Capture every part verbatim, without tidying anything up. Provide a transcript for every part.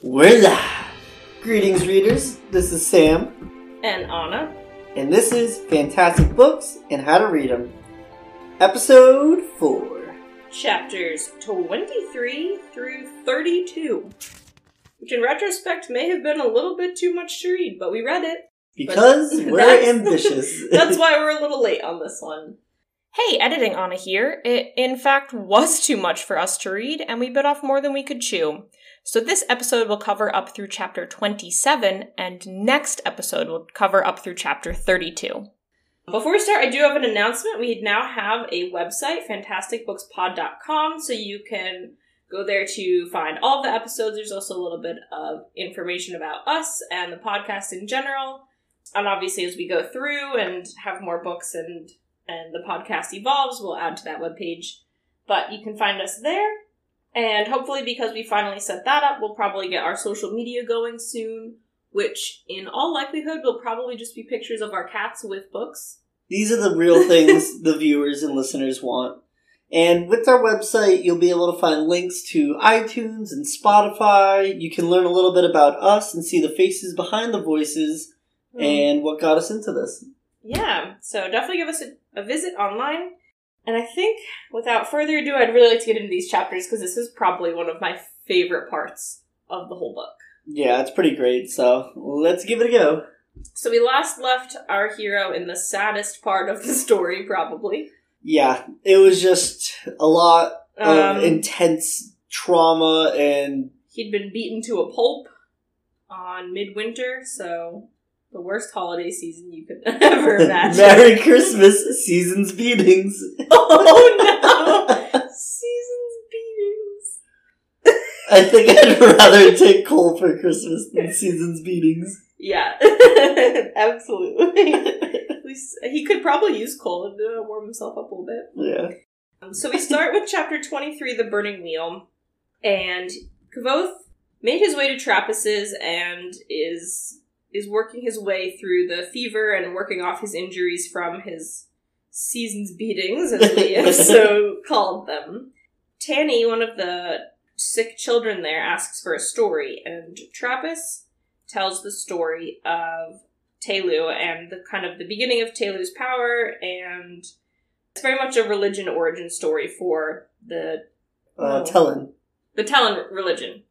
Hola! Greetings, readers. This is Sam. And Anna. And this is Fantastic Books and How to Read Them. Episode four. Chapters twenty-three through thirty-two. Which in retrospect may have been a little bit too much to read, but we read it. Because we're that's, ambitious. That's why we're a little late on this one. Hey, editing Anna here. It, in fact, was too much for us to read, and we bit off more than we could chew. So this episode will cover up through chapter twenty-seven, and next episode will cover up through chapter thirty-two. Before we start, I do have an announcement. We now have a website, fantastic books pod dot com, so you can go there to find all the episodes. There's also a little bit of information about us and the podcast in general. And obviously, as we go through and have more books and, and the podcast evolves, we'll add to that webpage. But you can find us there. And hopefully, because we finally set that up, we'll probably get our social media going soon, which in all likelihood will probably just be pictures of our cats with books. These are the real things the viewers and listeners want. And with our website, you'll be able to find links to iTunes and Spotify. You can learn a little bit about us and see the faces behind the voices mm. and what got us into this. Yeah, so definitely give us a, a visit online. And I think, without further ado, I'd really like to get into these chapters, because this is probably one of my favorite parts of the whole book. Yeah, it's pretty great, so let's give it a go. So we last left our hero in the saddest part of the story, probably. Yeah, it was just a lot of um, intense trauma, and he'd been beaten to a pulp on midwinter, so the worst holiday season you could ever imagine. Merry Christmas, season's beatings. Oh, no. Season's beatings. I think I'd rather take coal for Christmas than season's beatings. Yeah, absolutely. At least he could probably use coal and uh, warm himself up a little bit. Yeah. Um, so we start with chapter twenty-three, The Burning Wheel. And Kvothe made his way to Trapis's and is... is working his way through the fever and working off his injuries from his season's beatings, as we have so called them. Tanny, one of the sick children there, asks for a story, and Trapis tells the story of Telu and the kind of the beginning of Telu's power, and it's very much a religion origin story for the... Uh, oh, Tehlin. The Tehlin religion.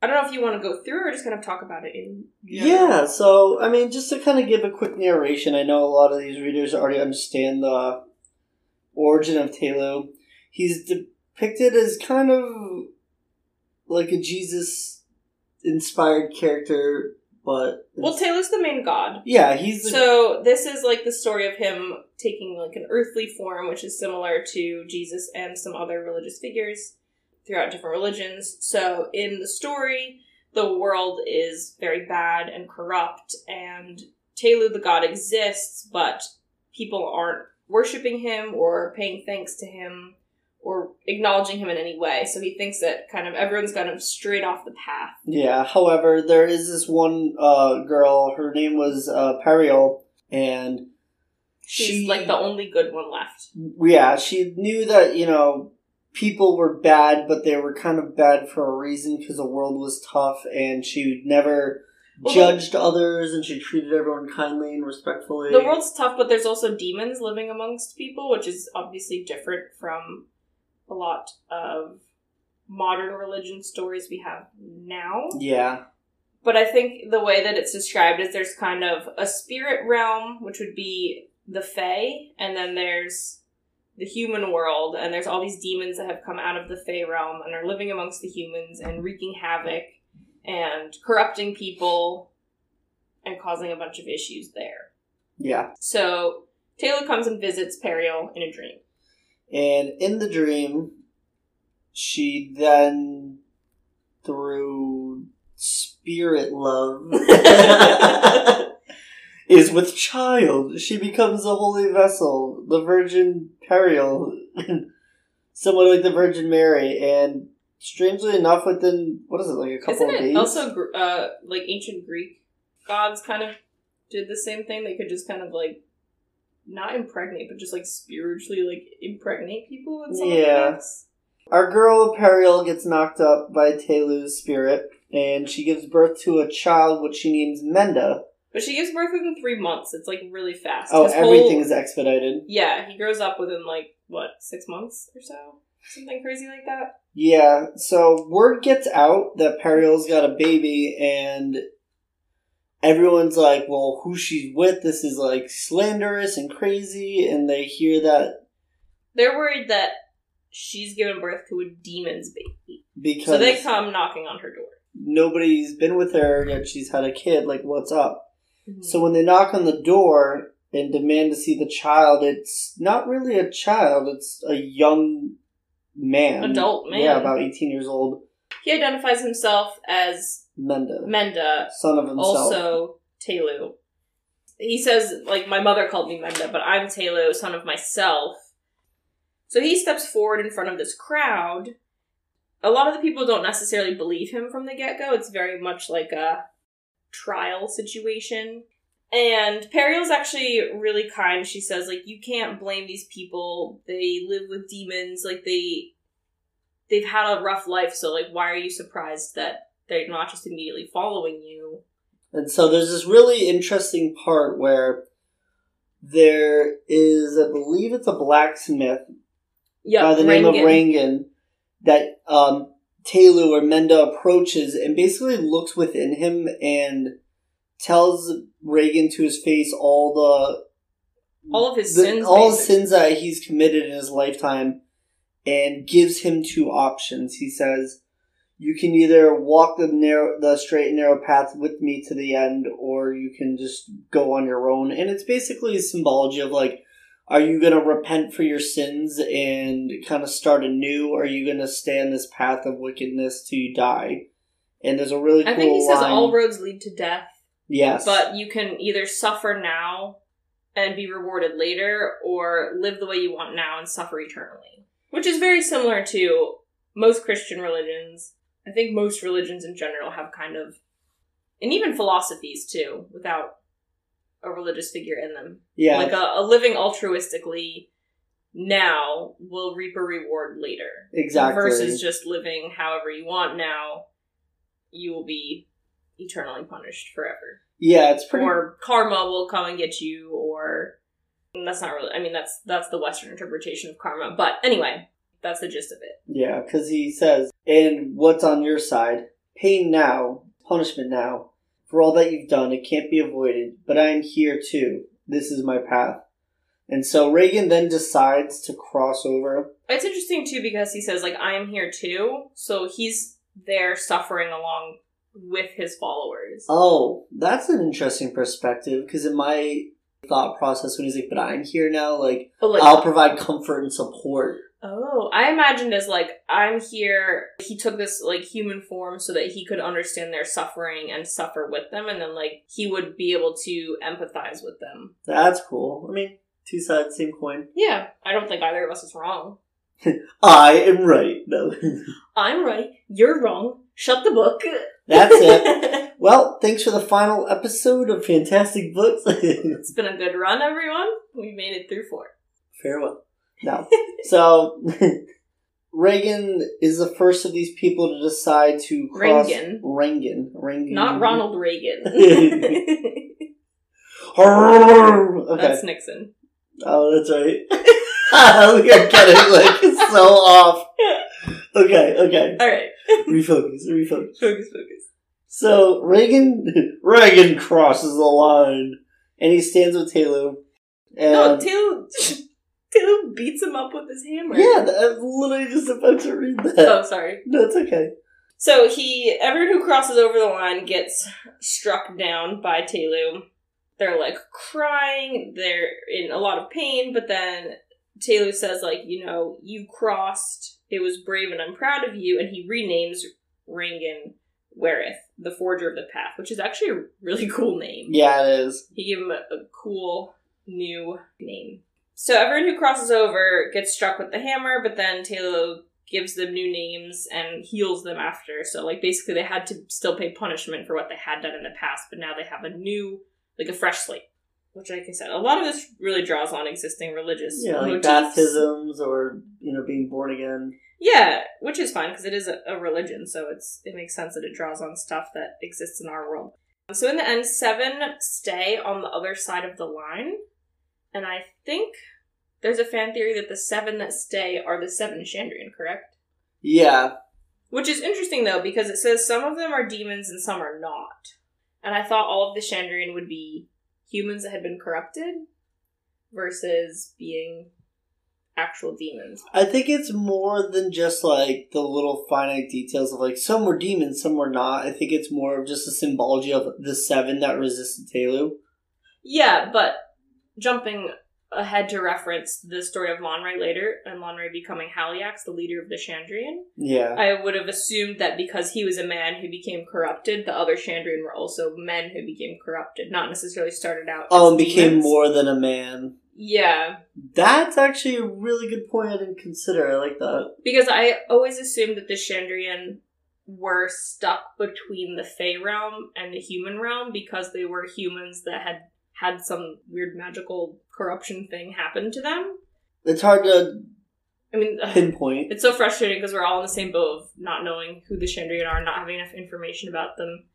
I don't know if you want to go through or just kind of talk about it in general. Yeah, so, I mean, just to kind of give a quick narration, I know a lot of these readers already understand the origin of Telu. He's depicted as kind of like a Jesus-inspired character, but... Well, Telu's the main god. Yeah, he's... The... So, this is like the story of him taking like an earthly form, which is similar to Jesus and some other religious figures throughout different religions. So in the story, the world is very bad and corrupt, and Telu the god exists, but people aren't worshipping him or paying thanks to him or acknowledging him in any way. So he thinks that kind of everyone's got him straight off the path. Yeah, however, there is this one uh, girl, her name was uh, Perial, and She's she, like the only good one left. Yeah, she knew that, you know, people were bad, but they were kind of bad for a reason, because the world was tough, and she never well, judged others, and she treated everyone kindly and respectfully. The world's tough, but there's also demons living amongst people, which is obviously different from a lot of modern religion stories we have now. Yeah. But I think the way that it's described is there's kind of a spirit realm, which would be the Fae, and then there's the human world, and there's all these demons that have come out of the Fae realm and are living amongst the humans and wreaking havoc and corrupting people and causing a bunch of issues there. Yeah. So Telu comes and visits Perial in a dream. And in the dream, she then, through spirit love, is with child. She becomes a holy vessel, the Virgin Perial, someone like the Virgin Mary, and strangely enough, within, what is it, like a couple Isn't of days? Isn't it also, uh, like, ancient Greek gods kind of did the same thing? They could just kind of, like, not impregnate, but just, like, spiritually, like, impregnate people in some yeah. ways. Our girl Perial gets knocked up by Telu's spirit. and she gives birth to a child, which she names Menda. But she gives birth within three months. It's, like, really fast. Oh, His everything whole... is expedited. Yeah, he grows up within, like, what, six months or so? Something crazy like that? Yeah, so word gets out that Perial's got a baby, and everyone's like, well, who she's with, this is, like, slanderous and crazy, and they hear that. They're worried that she's given birth to a demon's baby. Because so they come knocking on her door. Nobody's been with her, yet she's had a kid, like, what's up? Mm-hmm. So when they knock on the door and demand to see the child, it's not really a child, it's a young man. Adult man. Yeah, about eighteen years old. He identifies himself as Menda. Menda. Son of himself. Also Telu. He says, like, my mother called me Menda, but I'm Telu, son of myself. So he steps forward in front of this crowd. A lot of the people don't necessarily believe him from the get-go. It's very much like a trial situation. And Perial's actually really kind. She says, like, you can't blame these people. They live with demons. Like, they, they've had a rough life. So, like, why are you surprised that they're not just immediately following you? And so there's this really interesting part where there is, I believe it's a blacksmith. Yeah, by the Rengen. name of Rengen. That um, Telu or Menda approaches and basically looks within him and tells Reagan to his face all the all of his the, sins, all basically. sins that he's committed in his lifetime, and gives him two options. He says, "You can either walk the narrow, the straight and narrow path with me to the end, or you can just go on your own." And it's basically a symbology of like, are you going to repent for your sins and kind of start anew, or are you going to stay on this path of wickedness till you die? And there's a really cool I think he line. says all roads lead to death. Yes. But you can either suffer now and be rewarded later, or live the way you want now and suffer eternally. Which is very similar to most Christian religions. I think most religions in general have kind of, and even philosophies too, without a religious figure in them. Yeah. Like a, a living altruistically now will reap a reward later. Exactly. Versus just living however you want now, you will be eternally punished forever. Yeah, it's pretty... Or karma will come and get you, or... And that's not really... I mean, that's that's the Western interpretation of karma. But anyway, that's the gist of it. Yeah, because he says, and what's on your side? Pain now, punishment now. For all that you've done, it can't be avoided, but I am here too. This is my path. And so Reagan then decides to cross over. It's interesting too because he says, like, I am here too. So he's there suffering along with his followers. Oh, that's an interesting perspective, because in my thought process when he's like, but I'm here now, like, oh, like I'll provide comfort and support. Oh, I imagined as, like, I'm here, he took this, like, human form so that he could understand their suffering and suffer with them, and then, like, he would be able to empathize with them. That's cool. I mean, two sides, same coin. Yeah. I don't think either of us is wrong. I am right. No. I'm right. You're wrong. Shut the book. That's it. Well, thanks for the final episode of Fantastic Books. It's been a good run, everyone. We made it through four. Farewell. No. So, Reagan is the first of these people to decide to cross... Rengen. Rengen. Rengen. Not Ronald Reagan. Okay. That's Nixon. Oh, that's right. We are getting, like, so off. Okay, okay. All right. Refocus, refocus. Focus, focus. So, Reagan... Reagan crosses the line, and he stands with Telu. And no, Telu... Telu beats him up with his hammer. Yeah, I was literally just about to read that. Oh, sorry. No, it's okay. So he, everyone who crosses over the line gets struck down by Telu. They're, like, crying. They're in a lot of pain. But then Telu says, like, you know, you crossed. It was brave and I'm proud of you. And he renames Rengen Wereth, the Forger of the Path, which is actually a really cool name. Yeah, it is. He gave him a, a cool new name. So everyone who crosses over gets struck with the hammer, but then Telu gives them new names and heals them after. So, like, basically they had to still pay punishment for what they had done in the past, but now they have a new, like, a fresh slate. which, like I said, a lot of this really draws on existing religious yeah, motifs. Like baptisms or, you know, being born again. Yeah, which is fine because it is a, a religion, so it's it makes sense that it draws on stuff that exists in our world. So in the end, seven stay on the other side of the line, and I think there's a fan theory that the seven that stay are the seven Chandrian, correct? Yeah. Which is interesting, though, because it says some of them are demons and some are not. And I thought all of the Chandrian would be humans that had been corrupted versus being actual demons. I think it's more than just, like, the little finite details of, like, some were demons, some were not. I think it's more of just the symbology of the seven that resisted Telu. Yeah, but jumping ahead to reference the story of Lanre later, and Lanre becoming Haliax, the leader of the Chandrian. Yeah. I would have assumed that because he was a man who became corrupted, the other Chandrian were also men who became corrupted, not necessarily started out as Oh, and demons. Became more than a man. Yeah. That's actually a really good point I didn't consider. I like that. Because I always assumed that the Chandrian were stuck between the Fae realm and the human realm because they were humans that had had some weird magical corruption thing happen to them. It's hard to I mean, pinpoint. It's so frustrating because we're all in the same boat of not knowing who the Chandrian are, not having enough information about them.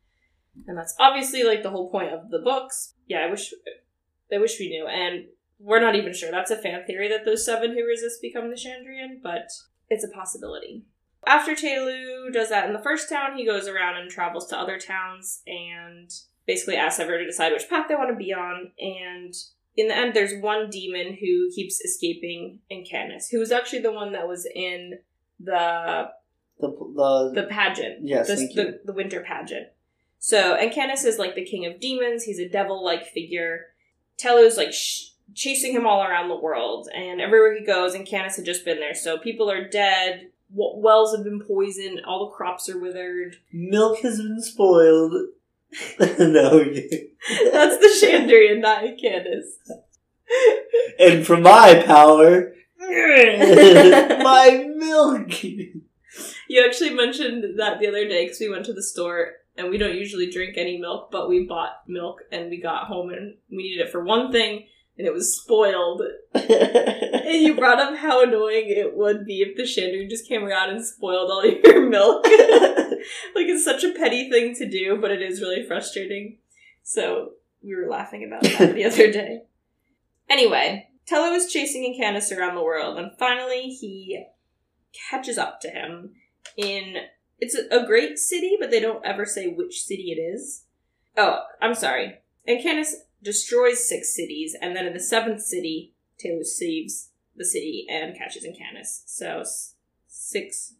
And that's obviously, like, the whole point of the books. Yeah, I wish I wish we knew. And we're not even sure. That's a fan theory that those seven who resist become the Chandrian, but it's a possibility. After Telu does that in the first town, he goes around and travels to other towns and basically asks everyone to decide which path they want to be on, and in the end, there's one demon who keeps escaping Encanis, who was actually the one that was in the the the, the pageant, yes, the, thank the, you. the winter pageant. So Encanis is like the king of demons. He's a devil-like figure. Telu's like sh- chasing him all around the world, and everywhere he goes, Encanis had just been there. So people are dead. Wells have been poisoned. All the crops are withered. Milk has been spoiled. No, you... That's the Chandrian, not Encanis. And for my power, my milk. You actually mentioned that the other day because we went to the store and we don't usually drink any milk, but we bought milk and we got home and we needed it for one thing and it was spoiled. And you brought up how annoying it would be if the Chandrian just came around and spoiled all your milk. Like, it's such a petty thing to do, but it is really frustrating. So, we were laughing about that the other day. Anyway, Telu is chasing Encanis around the world, and finally he catches up to him in... It's a great city, but they don't ever say which city it is. Oh, I'm sorry. Encanis destroys six cities, and then in the seventh city, Telu saves the city and catches Encanis. So, six...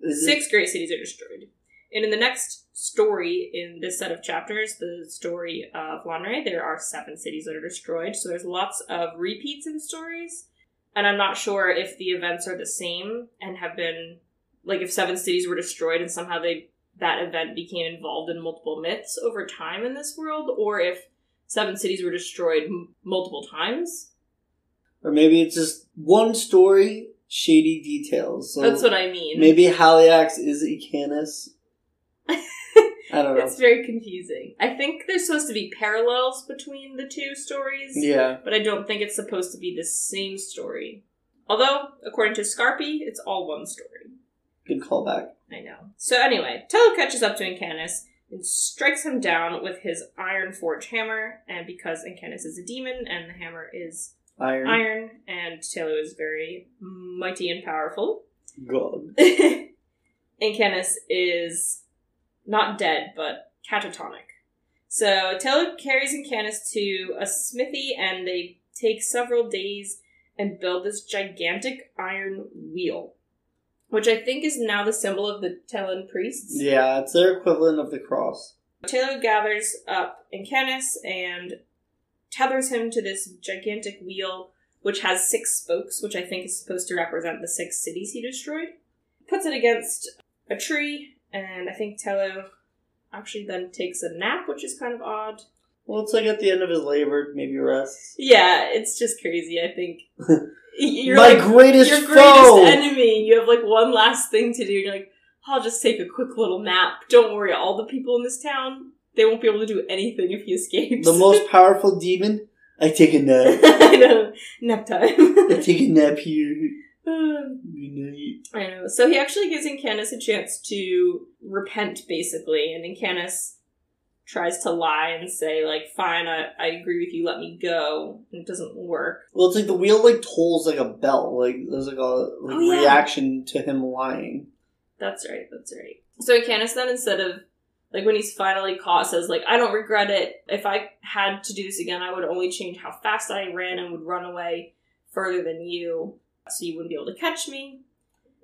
Is Six it? great cities are destroyed. And in the next story in this set of chapters, the story of Lanre, there are seven cities that are destroyed. So there's lots of repeats in stories. And I'm not sure if the events are the same and have been... Like, if seven cities were destroyed and somehow they that event became involved in multiple myths over time in this world, or if seven cities were destroyed m- multiple times. Or maybe it's just one story... Shady details. So that's what I mean. Maybe Haliax is Encanis. I don't know. It's very confusing. I think there's supposed to be parallels between the two stories. Yeah. But I don't think it's supposed to be the same story. Although, according to Skarpi, it's all one story. Good callback. I know. So anyway, Telu catches up to Encanis and strikes him down with his iron forge hammer. And because Encanis is a demon and the hammer is... Iron. Iron, and Telu is very mighty and powerful. God. Encanis is not dead, but catatonic. So Telu carries Encanis to a smithy, and they take several days and build this gigantic iron wheel, which I think is now the symbol of the Tehlin priests. Yeah, it's their equivalent of the cross. Telu gathers up Encanis and tethers him to this gigantic wheel, which has six spokes, which I think is supposed to represent the six cities he destroyed. Puts it against a tree, and I think Telu actually then takes a nap, which is kind of odd. Well, it's like at the end of his labor, maybe rests. Yeah, it's just crazy, I think. You're My like, greatest your greatest foe! enemy! You have, like, one last thing to do, and you're like, I'll just take a quick little nap. Don't worry, all the people in this town... They won't be able to do anything if he escapes. The most powerful demon I take a nap. I know. Nap time. I take a nap here. I know. So he actually gives Encanis a chance to repent, basically, and Encanis tries to lie and say, like, fine, I, I agree with you, let me go. And it doesn't work. Well, it's like the wheel, like, tolls like a bell. Like, there's like a like, oh, yeah. reaction to him lying. That's right, that's right. So Encanis then, instead of, like, when he's finally caught, says, like, I don't regret it. If I had to do this again, I would only change how fast I ran and would run away further than you, so you wouldn't be able to catch me.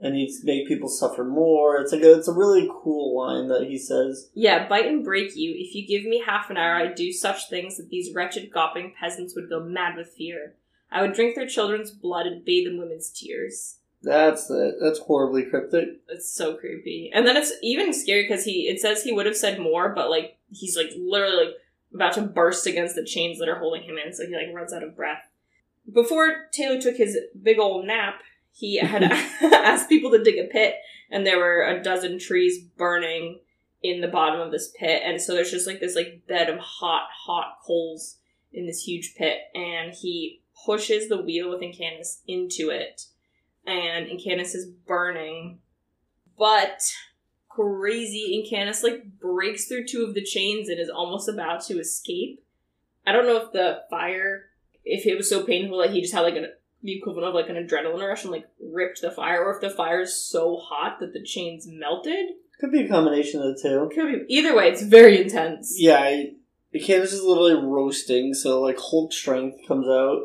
And he'd make people suffer more. It's like a, it's a really cool line that he says. Yeah, bite and break you. If you give me half an hour, I'd do such things that these wretched, gawping peasants would go mad with fear. I would drink their children's blood and bathe in women's tears. That's it. That's horribly cryptic. It's so creepy. And then it's even scary because he it says he would have said more, but like he's like literally like about to burst against the chains that are holding him in, so he like runs out of breath. Before Taylor took his big old nap, he had asked people to dig a pit, and there were a dozen trees burning in the bottom of this pit, and so there's just like this like bed of hot, hot coals in this huge pit, and he pushes the wheel with Encanis into it, and Encanis is burning, but crazy Encanis like breaks through two of the chains and is almost about to escape. I don't know if the fire, if it was so painful that he just had like an the equivalent of like an adrenaline rush and like ripped the fire, or if the fire is so hot that the chains melted. Could be a combination of the two. Could be. Either way, it's very intense. Yeah, Encanis is literally roasting, so like Hulk strength comes out.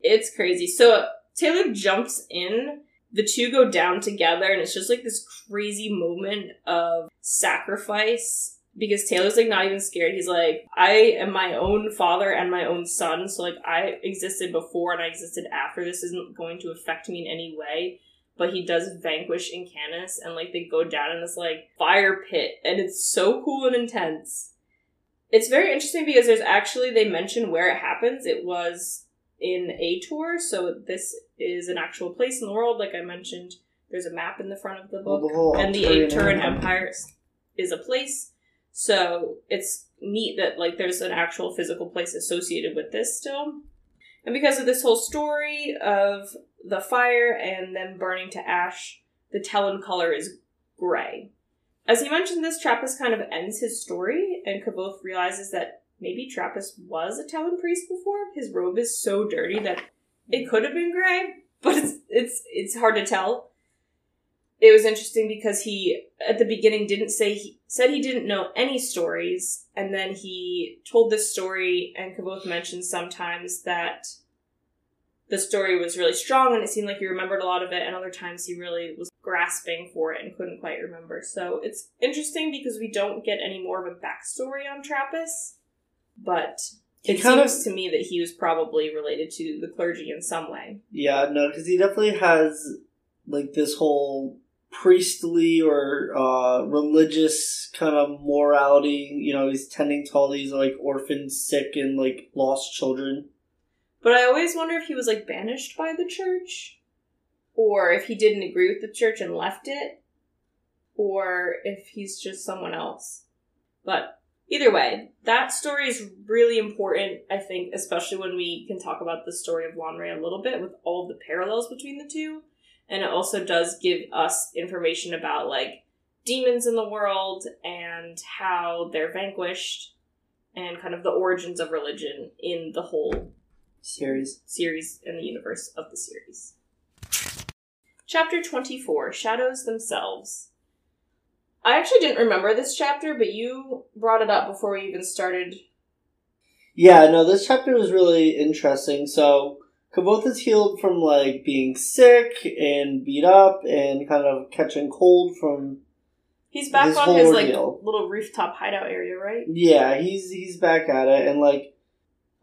It's crazy. So Taylor jumps in, the two go down together, and it's just like this crazy moment of sacrifice. Because Taylor's, like, not even scared. He's like, I am my own father and my own son. So, like, I existed before and I existed after. This isn't going to affect me in any way. But he does vanquish Encanis. And, like, they go down in this, like, fire pit. And it's so cool and intense. It's very interesting because there's actually, they mention where it happens. It was in A'Tor. So this is an actual place in the world. Like I mentioned, there's a map in the front of the book. Oh, the and the A'Toran Empire is a place. So it's neat that, like, there's an actual physical place associated with this still. And because of this whole story of the fire and them burning to ash, the Tehlin color is gray. As he mentioned this, Trapis kind of ends his story, and Kvothe realizes that maybe Trapis was a Tehlin priest before. His robe is so dirty that it could have been gray, but it's it's it's hard to tell. It was interesting because he, at the beginning, didn't say, he said he didn't know any stories, and then he told this story, and Kvothe mentioned sometimes that the story was really strong, and it seemed like he remembered a lot of it, and other times he really was grasping for it and couldn't quite remember. So it's interesting because we don't get any more of a backstory on Trapis, but it, it seems of, to me that he was probably related to the clergy in some way. Yeah, no, because he definitely has, like, this whole priestly or uh, religious kind of morality. You know, he's tending to all these, like, orphans, sick, and, like, lost children. But I always wonder if he was, like, banished by the church, or if he didn't agree with the church and left it, or if he's just someone else. But either way, that story is really important, I think, especially when we can talk about the story of Lanre a little bit with all the parallels between the two. And it also does give us information about, like, demons in the world and how they're vanquished and kind of the origins of religion in the whole series series and the universe of the series. Chapter twenty-four, Shadows Themselves. I actually didn't remember this chapter, but you brought it up before we even started. Yeah, no, this chapter was really interesting. So Kvothe is healed from, like, being sick and beat up and kind of catching cold from He's back his on whole his, like, ordeal. Little rooftop hideout area, right? Yeah, he's he's back at it. And, like,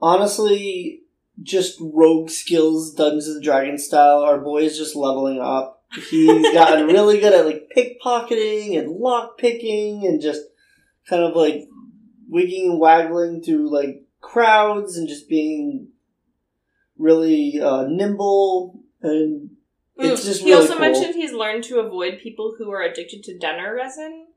honestly, just rogue skills, Dungeons and Dragons style, our boy is just leveling up. He's gotten really good at, like, pickpocketing and lockpicking and just kind of, like, wigging and waggling through, like, crowds and just being really uh, nimble, and it's just mm. really He also cool. mentioned he's learned to avoid people who are addicted to denner resin.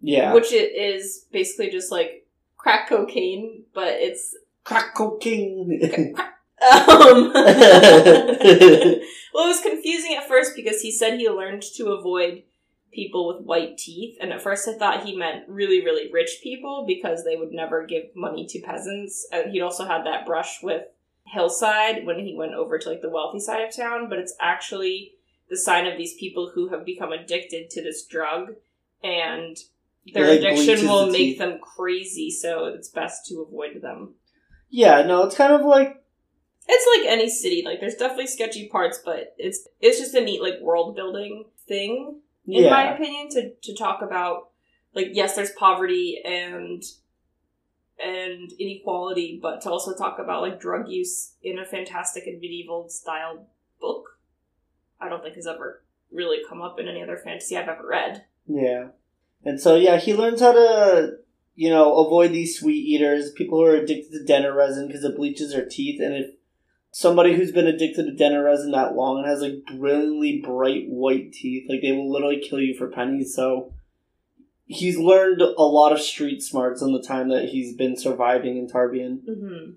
Yeah. Which it is basically just, like, crack cocaine, but it's Crack-o-king. Um, well, it was confusing at first because he said he learned to avoid people with white teeth, and at first I thought he meant really, really rich people because they would never give money to peasants. And he'd also had that brush with Hillside when he went over to like the wealthy side of town, but it's actually the sign of these people who have become addicted to this drug, and their like addiction will the make teeth. them crazy, so it's best to avoid them. Yeah, no, it's kind of like... It's like any city. Like, there's definitely sketchy parts, but it's it's just a neat, like, world-building thing, in yeah. my opinion, to, to talk about, like, yes, there's poverty and and inequality, but to also talk about, like, drug use in a fantastic and medieval-style book, I don't think has ever really come up in any other fantasy I've ever read. Yeah. And so, yeah, he learns how to... You know, avoid these sweet eaters, people who are addicted to denner resin because it bleaches their teeth. And if somebody who's been addicted to denner resin that long and has, like, brilliantly bright white teeth, like, they will literally kill you for pennies. So he's learned a lot of street smarts in the time that he's been surviving in Tarbean. Mm-hmm.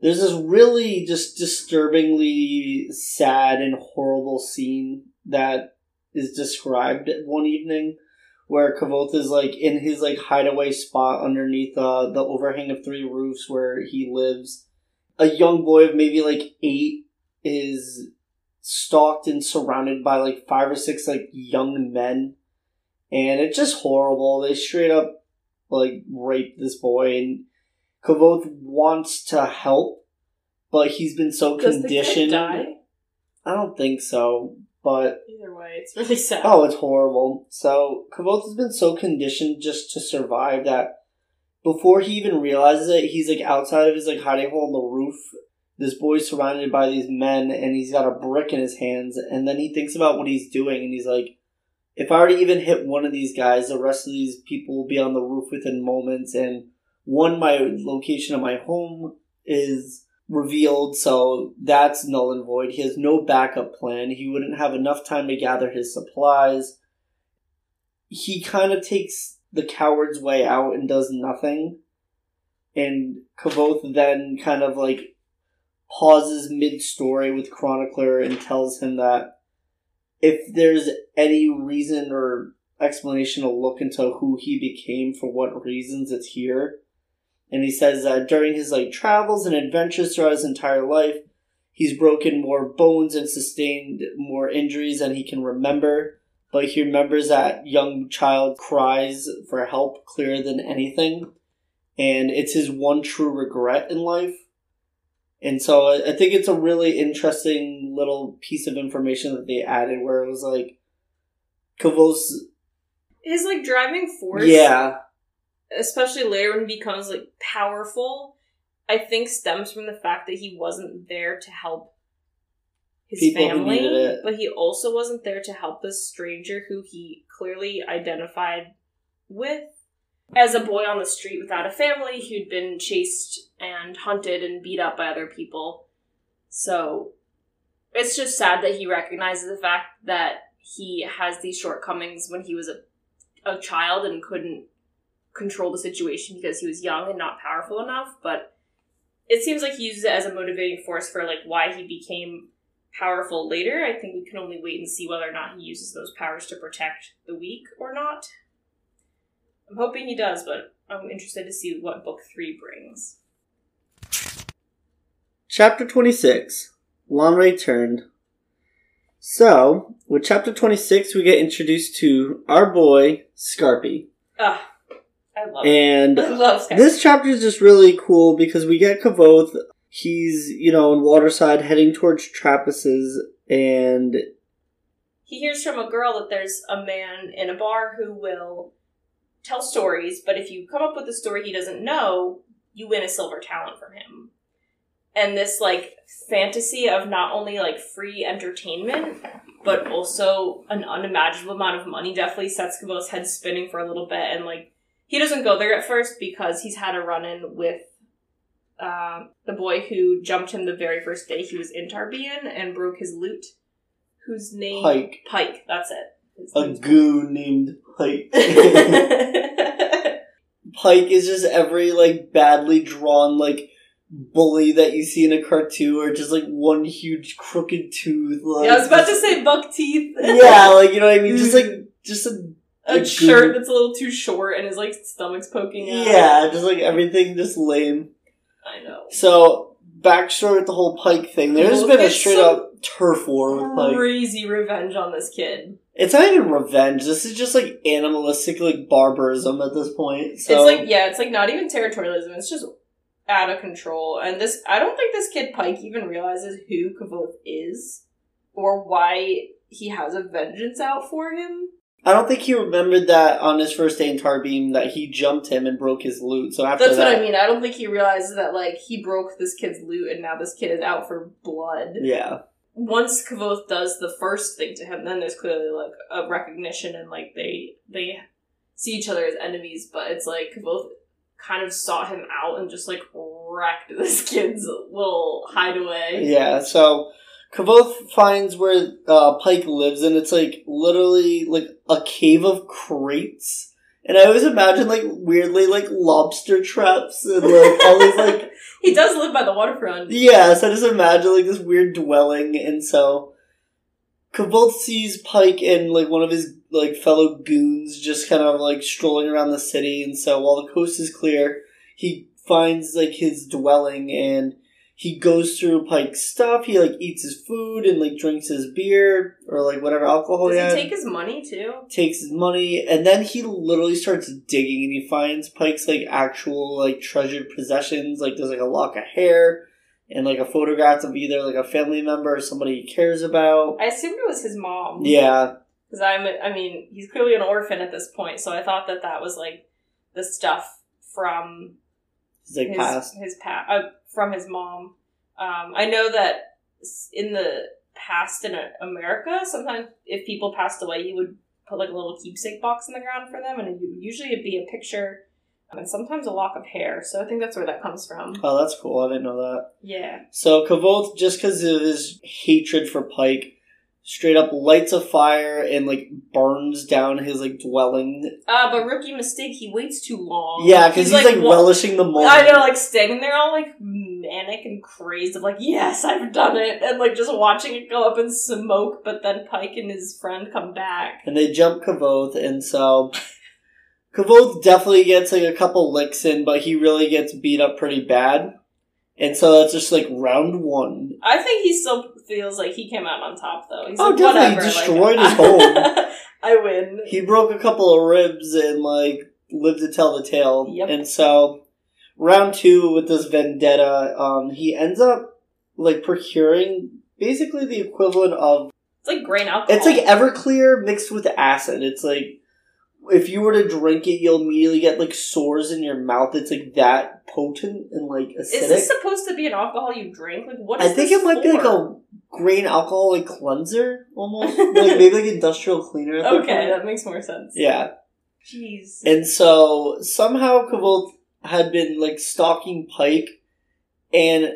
There's this really just disturbingly sad and horrible scene that is described one evening, where Kvothe is, like, in his, like, hideaway spot underneath uh, the overhang of Three Roofs where he lives. A young boy of maybe, like, eight is stalked and surrounded by, like, five or six, like, young men. And it's just horrible. They straight up, like, rape this boy. And Kvothe wants to help, but he's been so Does conditioned. The kid die? I don't think so. But either way, it's really sad. Oh, it's horrible. So Kvothe has been so conditioned just to survive that before he even realizes it, he's like outside of his like hiding hole on the roof. This boy's surrounded by these men, and he's got a brick in his hands. And then he thinks about what he's doing, and he's like, "If I already even hit one of these guys, the rest of these people will be on the roof within moments." And one, my location of my home is revealed, so that's null and void. He has no backup plan. He wouldn't have enough time to gather his supplies. He kind of takes the coward's way out and does nothing. And Kvothe then kind of like pauses mid-story with Chronicler and tells him that if there's any reason or explanation to look into who he became, for what reasons, it's here. And he says that during his like travels and adventures throughout his entire life, he's broken more bones and sustained more injuries than he can remember. But he remembers that young child cries for help clearer than anything. And it's his one true regret in life. And so I think it's a really interesting little piece of information that they added where it was like... Kvothe... His like driving force... Yeah. Especially later when he becomes, like, powerful, I think stems from the fact that he wasn't there to help his People family, but he also wasn't there to help this stranger who he clearly identified with. As a boy on the street without a family, he'd been chased and hunted and beat up by other people. So it's just sad that he recognizes the fact that he has these shortcomings when he was a, a child and couldn't control the situation because he was young and not powerful enough, but it seems like he uses it as a motivating force for like why he became powerful later. I think we can only wait and see whether or not he uses those powers to protect the weak or not. I'm hoping he does, but I'm interested to see what book three brings. Chapter twenty-six, Lanre Turned. So, with chapter twenty-six, we get introduced to our boy, Skarpi. Ugh. I love and I love this chapter is just really cool because we get Kvothe. He's, you know, in Waterside heading towards Trapis's, and he hears from a girl that there's a man in a bar who will tell stories, but if you come up with a story he doesn't know, you win a silver talent from him. And this, like, fantasy of not only, like, free entertainment, but also an unimaginable amount of money definitely sets Kavoth's head spinning for a little bit, and, like, he doesn't go there at first because he's had a run-in with uh, the boy who jumped him the very first day he was in Tarbean and broke his lute, whose name... Pike. Pike, that's it. His a goon named Pike. Pike is just every, like, badly drawn, like, bully that you see in a cartoon, or just, like, one huge crooked tooth. Like, yeah, I was about just, to say buck teeth. Yeah, like, you know what I mean? Just, like, just a... A, a shirt good. That's a little too short and his, like, stomach's poking out. Yeah, just, like, everything just lame. I know. So, backstory with the whole Pike thing. There's well, been a straight-up turf war with Pike. Crazy revenge on this kid. It's not even revenge. This is just, like, animalistic, like, barbarism at this point. So. It's, like, yeah, it's, like, not even territorialism. It's just out of control. And this, I don't think this kid Pike even realizes who Kvothe is or why he has a vengeance out for him. I don't think he remembered that on his first day in Tarbean that he jumped him and broke his loot. So after That's that, what I mean. I don't think he realizes that, like, he broke this kid's loot and now this kid is out for blood. Yeah. Once Kvothe does the first thing to him, then there's clearly, like, a recognition and, like, they they see each other as enemies. But it's, like, Kvothe kind of sought him out and just, like, wrecked this kid's little hideaway. Yeah, so... Kvothe finds where uh, Pike lives, and it's, like, literally, like, a cave of crates. And I always imagine, like, weirdly, like, lobster traps and, like, all these, like... He does live by the waterfront. Yeah, so I just imagine, like, this weird dwelling, and so... Kvothe sees Pike and, like, one of his, like, fellow goons just kind of, like, strolling around the city, and so while the coast is clear, he finds, like, his dwelling, and... He goes through Pike's stuff. He, like, eats his food and, like, drinks his beer or, like, whatever alcohol he has. Does he take his money, too? Takes his money. And then he literally starts digging, and he finds Pike's, like, actual, like, treasured possessions. Like, there's, like, a lock of hair and, like, a photograph of either, like, a family member or somebody he cares about. I assumed it was his mom. Yeah. Because, I'm, I mean, he's clearly an orphan at this point, so I thought that that was, like, the stuff from... His, like, his, past. His past. Uh, from his mom. Um, I know that in the past in America, sometimes if people passed away, you would put, like, a little keepsake box in the ground for them, and usually it'd be a picture and sometimes a lock of hair. So I think that's where that comes from. Oh, that's cool. I didn't know that. Yeah. So Kvothe, just because of his hatred for Pike, straight up lights a fire and, like, burns down his, like, dwelling. Uh, but rookie mistake, he waits too long. Yeah, because he's, he's, like, like well, relishing the moment. I know, like, standing there all, like, manic and crazed of, like, yes, I've done it, and, like, just watching it go up in smoke, but then Pike and his friend come back. And they jump Kvothe, and so... Kvothe definitely gets, like, a couple licks in, but he really gets beat up pretty bad. And so that's just, like, round one. I think he still feels like he came out on top, though. He's oh, like, definitely. Whatever. He destroyed like, his home. I win. He broke a couple of ribs and, like, lived to tell the tale. Yep. And so round two with this vendetta, um, he ends up, like, procuring basically the equivalent of... It's like grain alcohol. It's like Everclear mixed with acid. It's like... If you were to drink it, you'll immediately get, like, sores in your mouth. It's, like, that potent and, like, acidic. Is this supposed to be an alcohol you drink? Like, what is this I think this it might for? Be, like, a grain alcohol, like, cleanser, almost. Like, maybe, like, industrial cleaner. Okay, that makes more sense. Yeah. Jeez. And so, somehow, Kvothe had been, like, stalking Pike, and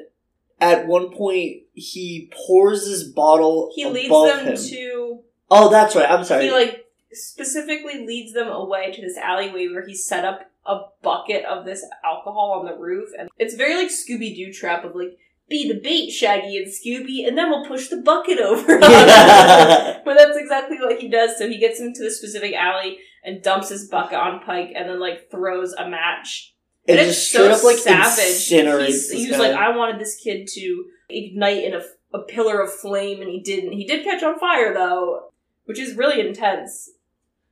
at one point, he pours this bottle He leads them him. to... Oh, that's right. I'm sorry. He, like... specifically leads them away to this alleyway where he set up a bucket of this alcohol on the roof. And it's very like Scooby-Doo trap of like, be the bait, Shaggy and Scooby, and then we'll push the bucket over. Yeah. But that's exactly what he does. So he gets into the specific alley and dumps his bucket on Pike and then like throws a match. And it's just so up, like, savage. He was like, I wanted this kid to ignite in a, a pillar of flame, and he didn't. He did catch on fire, though, which is really intense.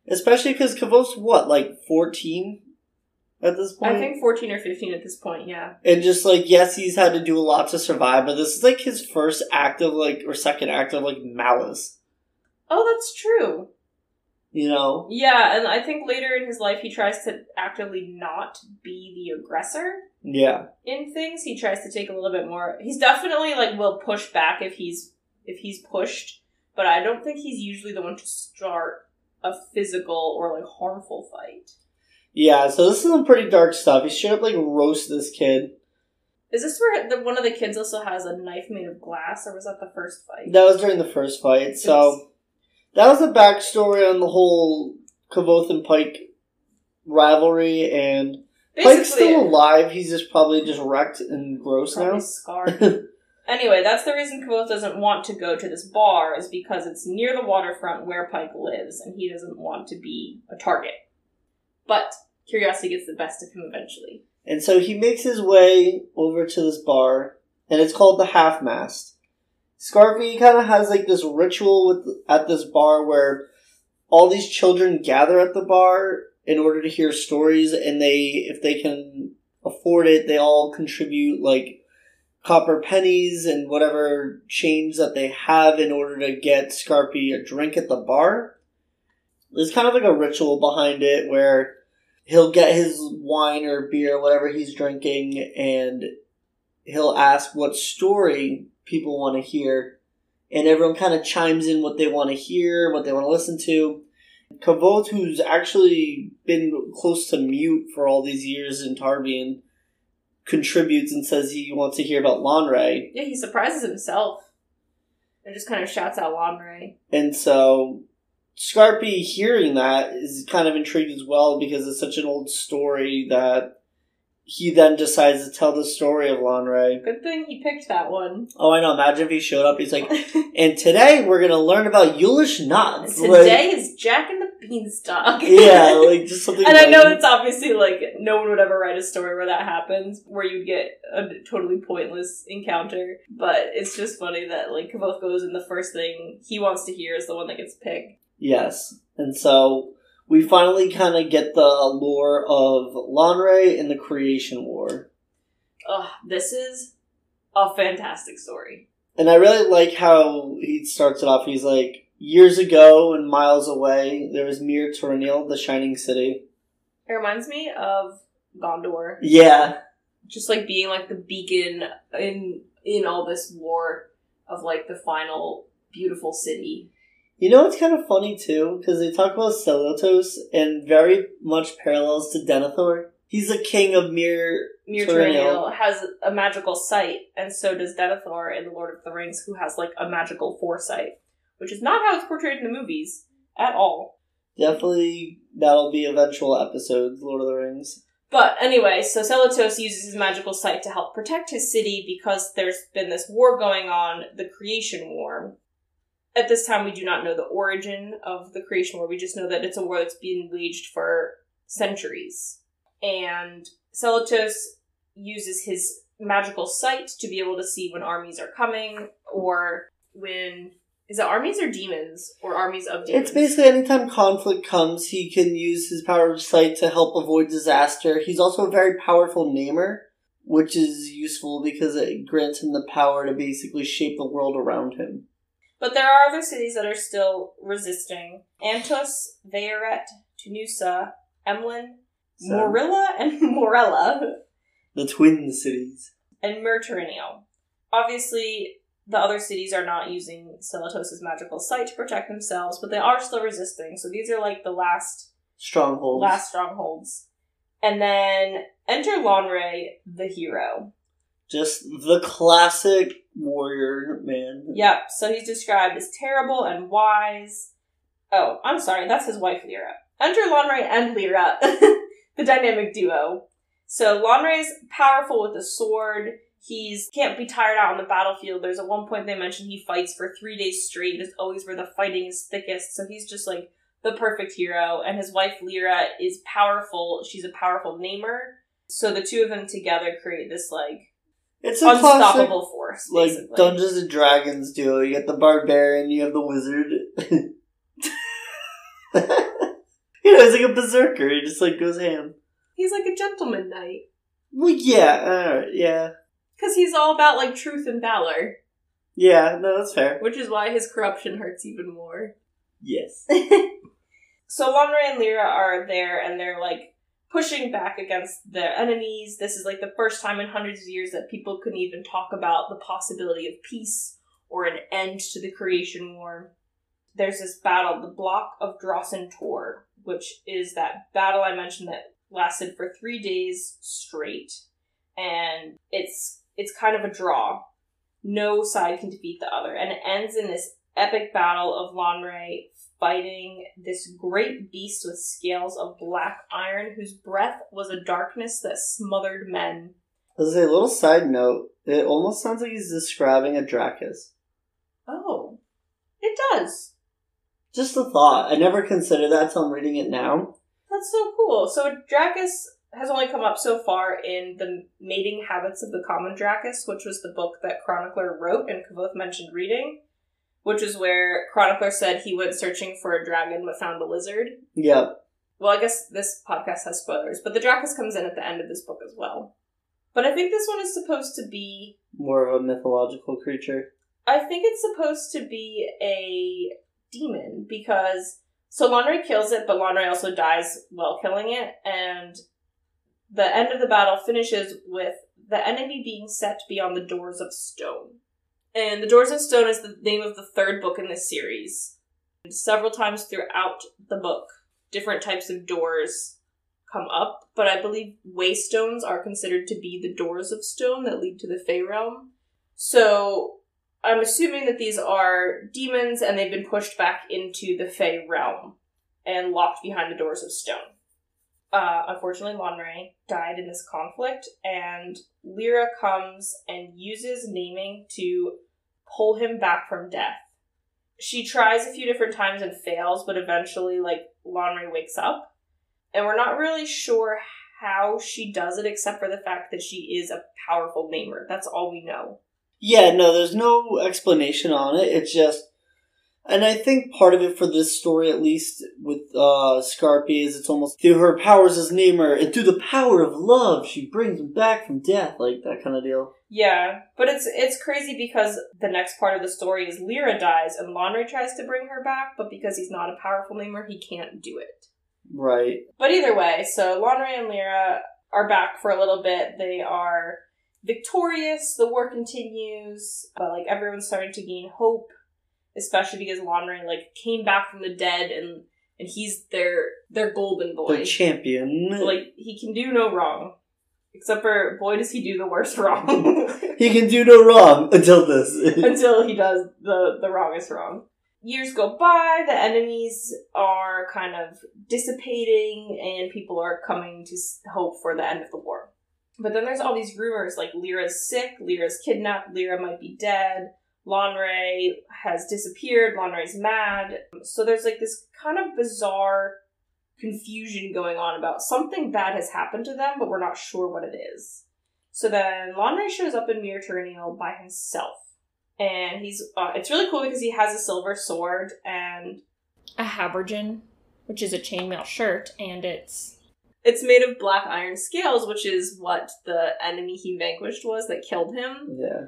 Especially because Kavo's, what, like, fourteen at this point? I think fourteen or fifteen at this point, yeah. And just, like, yes, he's had to do a lot to survive, but this is, like, his first act of, like, or second act of, like, malice. Oh, that's true. You know? Yeah, and I think later in his life he tries to actively not be the aggressor. Yeah. In things, he tries to take a little bit more... He's definitely, like, will push back if he's if he's pushed, but I don't think he's usually the one to start... a physical or, like, harmful fight. Yeah, so this is some pretty dark stuff. He straight up, like, roast this kid. Is this where the, one of the kids also has a knife made of glass, or was that the first fight? That was during the first fight. So, that was the backstory on the whole Kvothe and Pike rivalry, and Basically, Pike's still alive. He's just probably just wrecked and gross now. Scarred. Anyway, that's the reason Kvothe doesn't want to go to this bar, is because it's near the waterfront where Pike lives, and he doesn't want to be a target. But curiosity gets the best of him eventually. And so he makes his way over to this bar, and it's called the Half-Mast. Skarpi kind of has like this ritual with at this bar where all these children gather at the bar in order to hear stories, and they, if they can afford it, they all contribute like copper pennies and whatever change that they have in order to get Skarpi a drink at the bar. There's kind of like a ritual behind it where he'll get his wine or beer, whatever he's drinking, and he'll ask what story people want to hear. And everyone kind of chimes in what they want to hear, what they want to listen to. Kvothe, who's actually been close to mute for all these years in Tarbean, contributes and says he wants to hear about Lanre. Yeah, he surprises himself and just kind of shouts out Lanre. And so Skarpi, hearing that, is kind of intrigued as well because it's such an old story that he then decides to tell the story of Lanre. Good thing he picked that one. Oh, I know. Imagine if he showed up. He's like, and today we're going to learn about Yulish knots. Today like, is Jack and the Beanstalk. Yeah, like just something. And random. I know it's obviously like no one would ever write a story where that happens, where you'd get a totally pointless encounter. But it's just funny that like Kvothe goes and the first thing he wants to hear is the one that gets picked. Yes. And so we finally kind of get the lore of Lanre and the Creation War. Ugh, this is a fantastic story. And I really like how he starts it off. He's like, years ago and miles away, there was Myr Tariniel, the Shining City. It reminds me of Gondor. Yeah. Just like being like the beacon in in all this war of like the final beautiful city. You know what's kind of funny, too? Because they talk about Selitos and very much parallels to Denethor. He's the king of Myr Tariniel. Has a magical sight, and so does Denethor in The Lord of the Rings, who has, like, a magical foresight. Which is not how it's portrayed in the movies. At all. Definitely that'll be eventual episodes, Lord of the Rings. But anyway, so Selitos uses his magical sight to help protect his city because there's been this war going on, the Creation War. At this time, we do not know the origin of the Creation War. We just know that it's a war that's been waged for centuries. And Selitos uses his magical sight to be able to see when armies are coming or when... Is it armies or demons? Or armies of demons? It's basically anytime conflict comes, he can use his power of sight to help avoid disaster. He's also a very powerful namer, which is useful because it grants him the power to basically shape the world around him. But there are other cities that are still resisting. Antus, Wereth, Tunusa, Emlyn, so, Morilla, and Morella. The twin cities. And Myr Tariniel. Obviously, the other cities are not using Selitos' magical sight to protect themselves, but they are still resisting. So these are like the last strongholds. Last strongholds. And then enter Lanre, the hero. Just the classic warrior man. Yep, so he's described as terrible and wise. Oh, I'm sorry, that's his wife, Lyra. Enter Lanre and Lyra, the dynamic duo. So Lanre's powerful with a sword. He's can't be tired out on the battlefield. There's at one point they mentioned he fights for three days straight. It's always where the fighting is thickest. So he's just like the perfect hero. And his wife, Lyra, is powerful. She's a powerful namer. So the two of them together create this like... It's a unstoppable classic, force, basically. Like Dungeons and Dragons duo. You got the barbarian, you have the wizard. You know, he's like a berserker. He just like goes ham. He's like a gentleman knight. Well, yeah, uh, yeah. Because he's all about like truth and valor. Yeah, no, that's fair. Which is why his corruption hurts even more. Yes. So Lanre and Lyra are there, and they're like pushing back against their enemies. This is like the first time in hundreds of years that people couldn't even talk about the possibility of peace or an end to the Creation War. There's this battle, the Block of Drossin Tor, which is that battle I mentioned that lasted for three days straight. And it's it's kind of a draw. No side can defeat the other. And it ends in this epic battle of Lanre fighting this great beast with scales of black iron, whose breath was a darkness that smothered men. As a little side note, it almost sounds like he's describing a Dracus. Oh, it does. Just a thought. I never considered that until I'm reading it now. That's so cool. So Dracus has only come up so far in The Mating Habits of the Common Dracus, which was the book that Chronicler wrote and Kvothe mentioned reading, which is where Chronicler said he went searching for a dragon but found a lizard. Yep. Well, I guess this podcast has spoilers, but the Dracus comes in at the end of this book as well. But I think this one is supposed to be more of a mythological creature. I think it's supposed to be a demon, because so Lanre kills it, but Lanre also dies while killing it, and the end of the battle finishes with the enemy being set beyond the doors of stone. And the doors of stone is the name of the third book in this series. And several times throughout the book, different types of doors come up, but I believe waystones are considered to be the doors of stone that lead to the Fae realm. So I'm assuming that these are demons and they've been pushed back into the Fae realm and locked behind the doors of stone. Uh, unfortunately, Lanre died in this conflict, and Lyra comes and uses naming to pull him back from death. She tries a few different times and fails, but eventually, like, Lanre wakes up, and we're not really sure how she does it, except for the fact that she is a powerful namer. That's all we know. Yeah, no, there's no explanation on it. It's just... And I think part of it for this story, at least with uh, Skarpi, is it's almost through her powers as Namer and through the power of love, she brings him back from death, like that kind of deal. Yeah, but it's it's crazy because the next part of the story is Lyra dies and Lanre tries to bring her back, but because he's not a powerful Namer, he can't do it. Right. But either way, so Lanre and Lyra are back for a little bit. They are victorious. The war continues, but like everyone's starting to gain hope. Especially because Lanre, like, came back from the dead, and, and he's their their golden boy. Their champion. So, like, he can do no wrong. Except for, boy, does he do the worst wrong. He can do no wrong until this. Until he does the, the wrongest wrong. Years go by, the enemies are kind of dissipating, and people are coming to hope for the end of the war. But then there's all these rumors, like, Lyra's sick, Lyra's kidnapped, Lyra might be dead. Lanre has disappeared, Lanre's mad. So there's like this kind of bizarre confusion going on about something bad has happened to them, but we're not sure what it is. So then Lanre shows up in Myr Tariniel by himself. And he's, uh, it's really cool because he has a silver sword and a habergeon, which is a chainmail shirt, and it's... It's made of black iron scales, which is what the enemy he vanquished was that killed him. Yeah.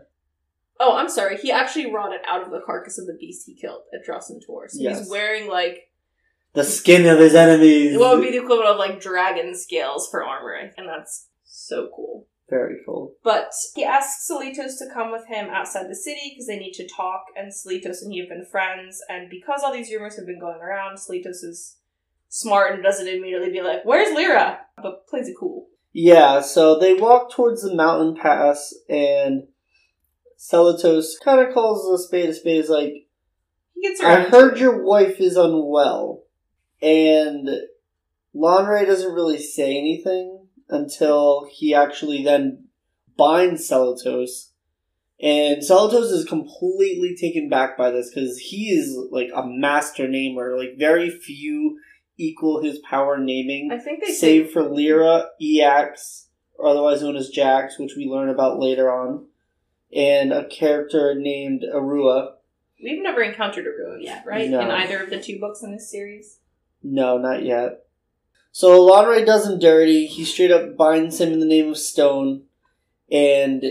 Oh, I'm sorry. He actually wrought it out of the carcass of the beast he killed at Dracuntor. So yes. He's wearing, like... The skin of his enemies. What would be the equivalent of, like, dragon scales for armor. And that's so cool. Very cool. But he asks Selitos to come with him outside the city because they need to talk. And Selitos and he have been friends. And because all these rumors have been going around, Selitos is smart and doesn't immediately be like, where's Lyra? But plays it cool. Yeah, so they walk towards the mountain pass and... Selitos kind of calls a spade a spade. Is like, he gets I heard your wife is unwell. And Lanre doesn't really say anything until he actually then binds Selitos. And Selitos is completely taken back by this because he is like a master namer. Like, very few equal his power naming. I think they Save say- for Lyra, Eax, or otherwise known as Jax, which we learn about later on. And a character named Arua. We've never encountered Arua yet, right? No. In either of the two books in this series? No, not yet. So Lanre does him dirty. He straight up binds him in the name of stone. And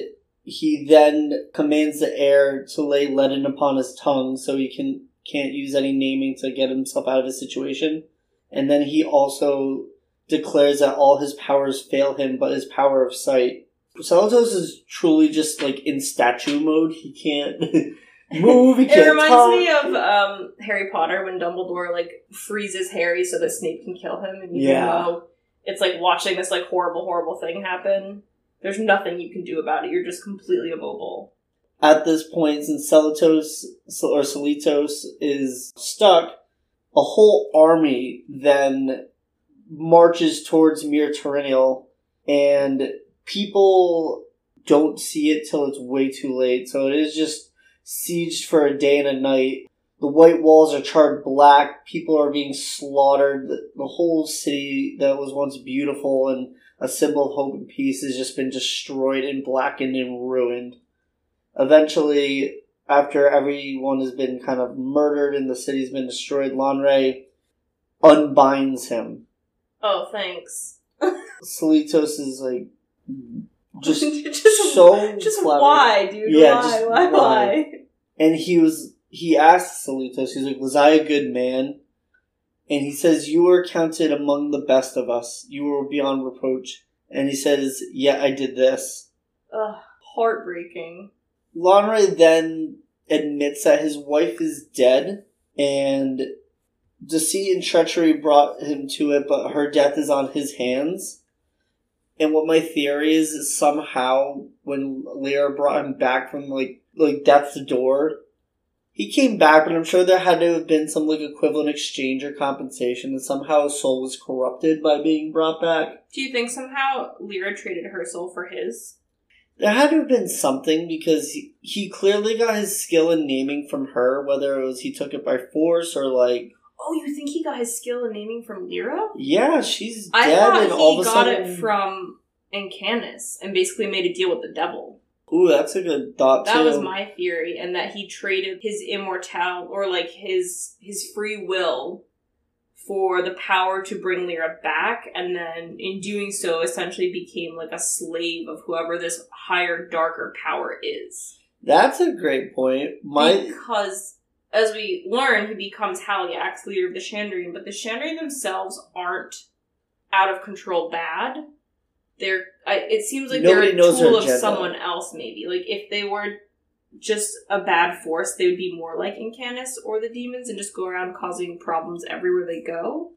he then commands the air to lay leaden upon his tongue so he can, can't use any naming to get himself out of his situation. And then he also declares that all his powers fail him but his power of sight. Selitos is truly just, like, in statue mode. He can't move, he can't It reminds talk. me of um, Harry Potter when Dumbledore, like, freezes Harry so that Snape can kill him. And you yeah. know it's, like, watching this, like, horrible, horrible thing happen. There's nothing you can do about it. You're just completely immobile. At this point, since Selitos, or Selitos is stuck, a whole army then marches towards Myr Tariniel, and people don't see it till it's way too late. So it is just sieged for a day and a night. The white walls are charred black. People are being slaughtered. The, the whole city that was once beautiful and a symbol of hope and peace has just been destroyed and blackened and ruined. Eventually, after everyone has been kind of murdered and the city's been destroyed, Lanre unbinds him. Oh, thanks. Selitos is like just, just so just clever. Why, dude? Yeah, why? Just why? Why? And he was. He asks Selitos, he's like, was I a good man? And he says, you were counted among the best of us. You were beyond reproach. And he says, yeah, I did this. Ugh, heartbreaking. Lanre then admits that his wife is dead, and deceit and treachery brought him to it, but her death is on his hands. And what my theory is, is somehow when Lyra brought him back from, like, like death's door... He came back, but I'm sure there had to have been some like equivalent exchange or compensation, and somehow his soul was corrupted by being brought back. Do you think somehow Lyra traded her soul for his? There had to have been something, because he, he clearly got his skill in naming from her, whether it was he took it by force or like... Oh, you think he got his skill in naming from Lyra? Yeah, she's I dead and all of a sudden... I thought he got it from Encanis and basically made a deal with the devil. Ooh, that's a good thought, too. That was my theory, and that he traded his immortality, or, like, his his free will for the power to bring Lyra back, and then, in doing so, essentially became, like, a slave of whoever this higher, darker power is. That's a great point. My... Because, as we learn, he becomes Haliax, leader of the Chandrian, but the Chandrian themselves aren't out-of-control bad. They're, I, it seems like Nobody they're a tool of someone else, maybe. Like, if they were just a bad force, they would be more like Encanis or the demons and just go around causing problems everywhere they go.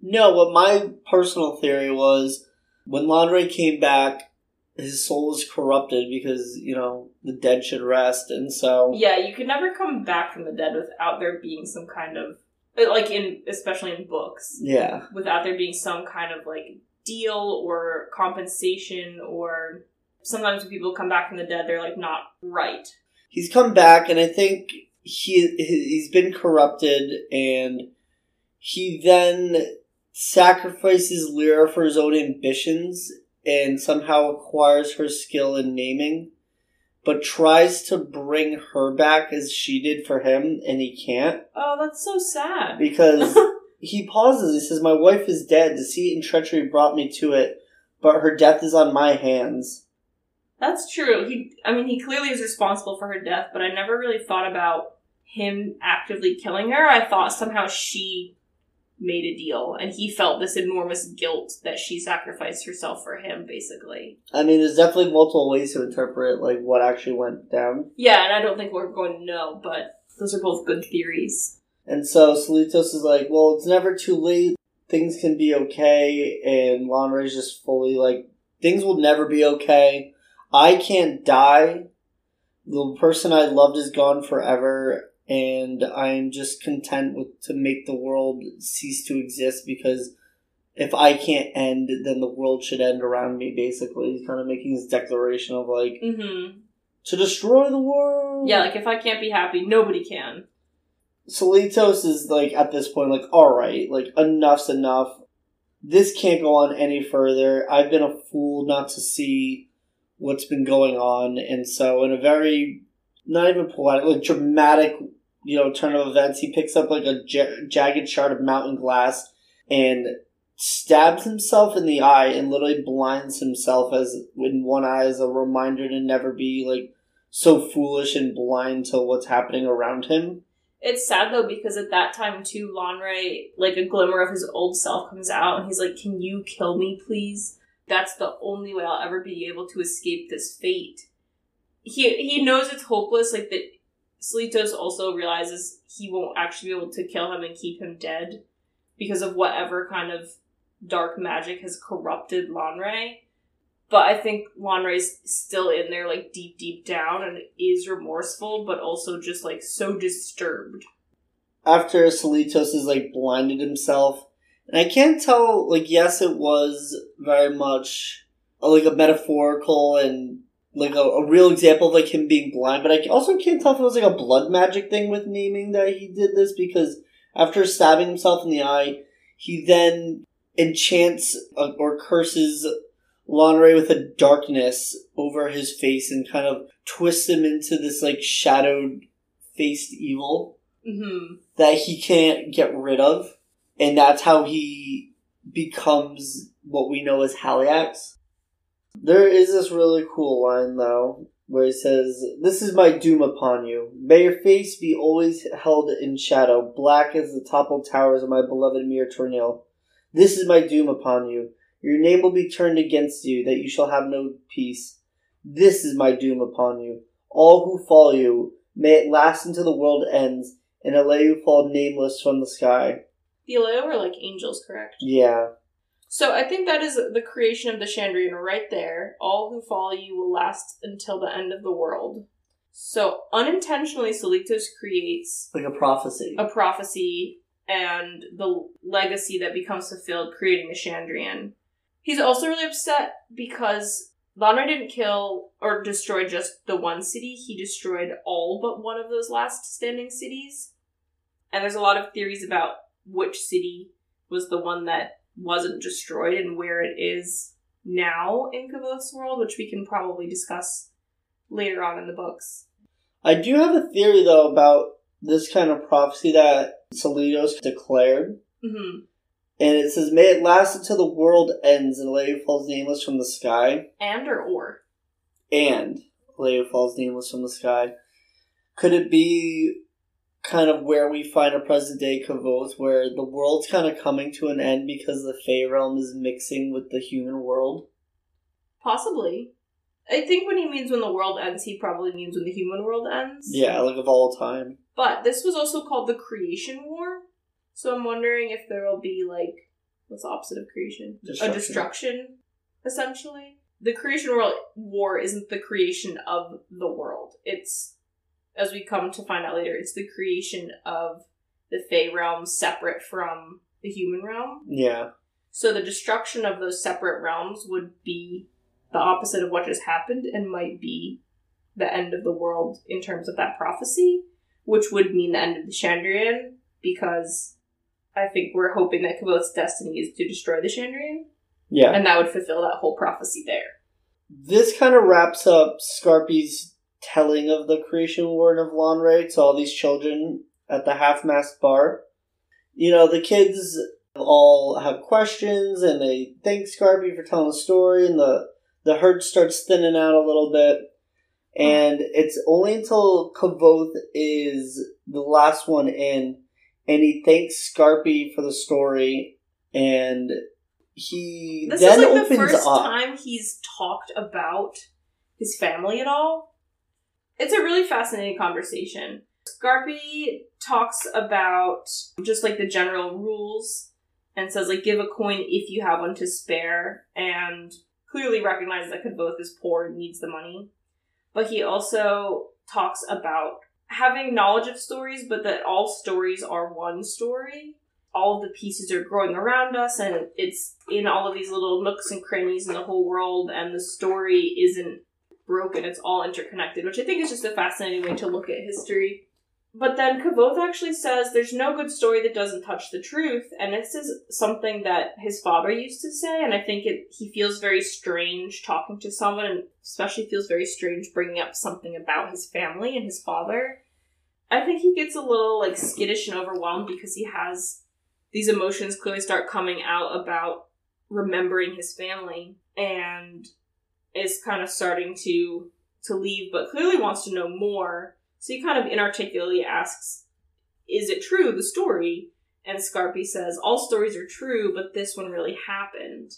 No, what my personal theory was, when Lanre came back, his soul was corrupted because, you know, the dead should rest, and so... Yeah, you could never come back from the dead without there being some kind of... Like, in especially in books. Yeah. Without there being some kind of, like... deal or compensation, or sometimes when people come back from the dead, they're like not right. He's come back, and I think he he's been corrupted, and he then sacrifices Lyra for his own ambitions, and somehow acquires her skill in naming, but tries to bring her back as she did for him, and he can't. Oh, that's so sad. Because. He pauses. He says, my wife is dead. Deceit and treachery brought me to it, but her death is on my hands. That's true. He, I mean, he clearly is responsible for her death, but I never really thought about him actively killing her. I thought somehow she made a deal, and he felt this enormous guilt that she sacrificed herself for him, basically. I mean, there's definitely multiple ways to interpret, like, what actually went down. Yeah, and I don't think we're going to know, but those are both good theories. And so Selitos is like, well, it's never too late. Things can be okay. And Lanre is just fully like, things will never be okay. I can't die. The person I loved is gone forever. And I'm just content with to make the world cease to exist, because if I can't end, then the world should end around me, basically. He's kind of making this declaration of like, mm-hmm. to destroy the world. Yeah, like if I can't be happy, nobody can. Selitos is, like, at this point, like, alright, like, enough's enough. This can't go on any further. I've been a fool not to see what's been going on. And so, in a very, not even poetic, like, dramatic, you know, turn of events, he picks up, like, a ja- jagged shard of mountain glass and stabs himself in the eye and literally blinds himself as in one eye as a reminder to never be, like, so foolish and blind to what's happening around him. It's sad, though, because at that time, too, Lanre, like, a glimmer of his old self comes out, and he's like, can you kill me, please? That's the only way I'll ever be able to escape this fate. He he knows it's hopeless, like, that Selitos also realizes he won't actually be able to kill him and keep him dead because of whatever kind of dark magic has corrupted Lanre. But I think Lanre's still in there, like, deep, deep down, and is remorseful, but also just, like, so disturbed. after Selitos has, like, blinded himself. And I can't tell, like, yes, it was very much, uh, like, a metaphorical and, like, a, a real example of, like, him being blind. But I also can't tell if it was, like, a blood magic thing with naming that he did this, because after stabbing himself in the eye, he then enchants uh, or curses Lanre with a darkness over his face and kind of twists him into this, like, shadowed-faced evil mm-hmm. that he can't get rid of. And that's how he becomes what we know as Haliax. There is this really cool line, though, where he says, "This is my doom upon you. May your face be always held in shadow, black as the toppled towers of my beloved Myr Tariniel. This is my doom upon you. Your name will be turned against you, that you shall have no peace. This is my doom upon you. All who follow you, may it last until the world ends, and allay you fall nameless from the sky." The Aleo were like angels, correct? Yeah. So I think that is the creation of the Chandrian right there. All who follow you will last until the end of the world. So unintentionally, Selitos creates... like a prophecy. A prophecy and the legacy that becomes fulfilled, creating the Chandrian. He's also really upset because Lanre didn't kill or destroy just the one city. He destroyed all but one of those last standing cities. And there's a lot of theories about which city was the one that wasn't destroyed and where it is now in Kavoth's world, which we can probably discuss later on in the books. I do have a theory, though, about this kind of prophecy that Selitos declared. Mm-hmm. And it says, "May it last until the world ends and Leia falls nameless from the sky." And or or? And Leia falls nameless from the sky. Could it be kind of where we find a present day Kvothe, where the world's kind of coming to an end because the Fae realm is mixing with the human world? Possibly. I think when he means when the world ends, he probably means when the human world ends. Yeah, like of all time. But this was also called the Creation War, so I'm wondering if there will be, like, what's the opposite of creation? Destruction. A destruction, essentially. The Creation War isn't the creation of the world. It's, as we come to find out later, it's the creation of the Fae realm separate from the human realm. Yeah. So the destruction of those separate realms would be the opposite of what just happened and might be the end of the world in terms of that prophecy, which would mean the end of the Chandrian, because I think we're hoping that Kavoth's destiny is to destroy the Chandrian. Yeah. And that would fulfill that whole prophecy there. This kind of wraps up Skarpi's telling of the creation war and of Lanre to all these children at the half-mast bar. You know, the kids all have questions, and they thank Skarpi for telling the story, and the, the herd starts thinning out a little bit. And mm. it's only until Kvothe is the last one in, and he thanks Skarpi for the story, and he this then is like opens the first up. Time he's talked about his family at all. It's a really fascinating conversation. Skarpi talks about just, like, the general rules and says, like, give a coin if you have one to spare, and clearly recognizes that Kvothe is poor and needs the money. But he also talks about having knowledge of stories, but that all stories are one story. All of the pieces are growing around us, and it's in all of these little nooks and crannies in the whole world, and the story isn't broken, it's all interconnected, which I think is just a fascinating way to look at history. But then Kvothe actually says there's no good story that doesn't touch the truth, and this is something that his father used to say, and I think it, he feels very strange talking to someone, and especially feels very strange bringing up something about his family and his father. I think he gets a little, like, skittish and overwhelmed because he has these emotions clearly start coming out about remembering his family, and is kind of starting to to leave, but clearly wants to know more. So he kind of inarticulately asks, is it true, the story? And Skarpi says, all stories are true, but this one really happened.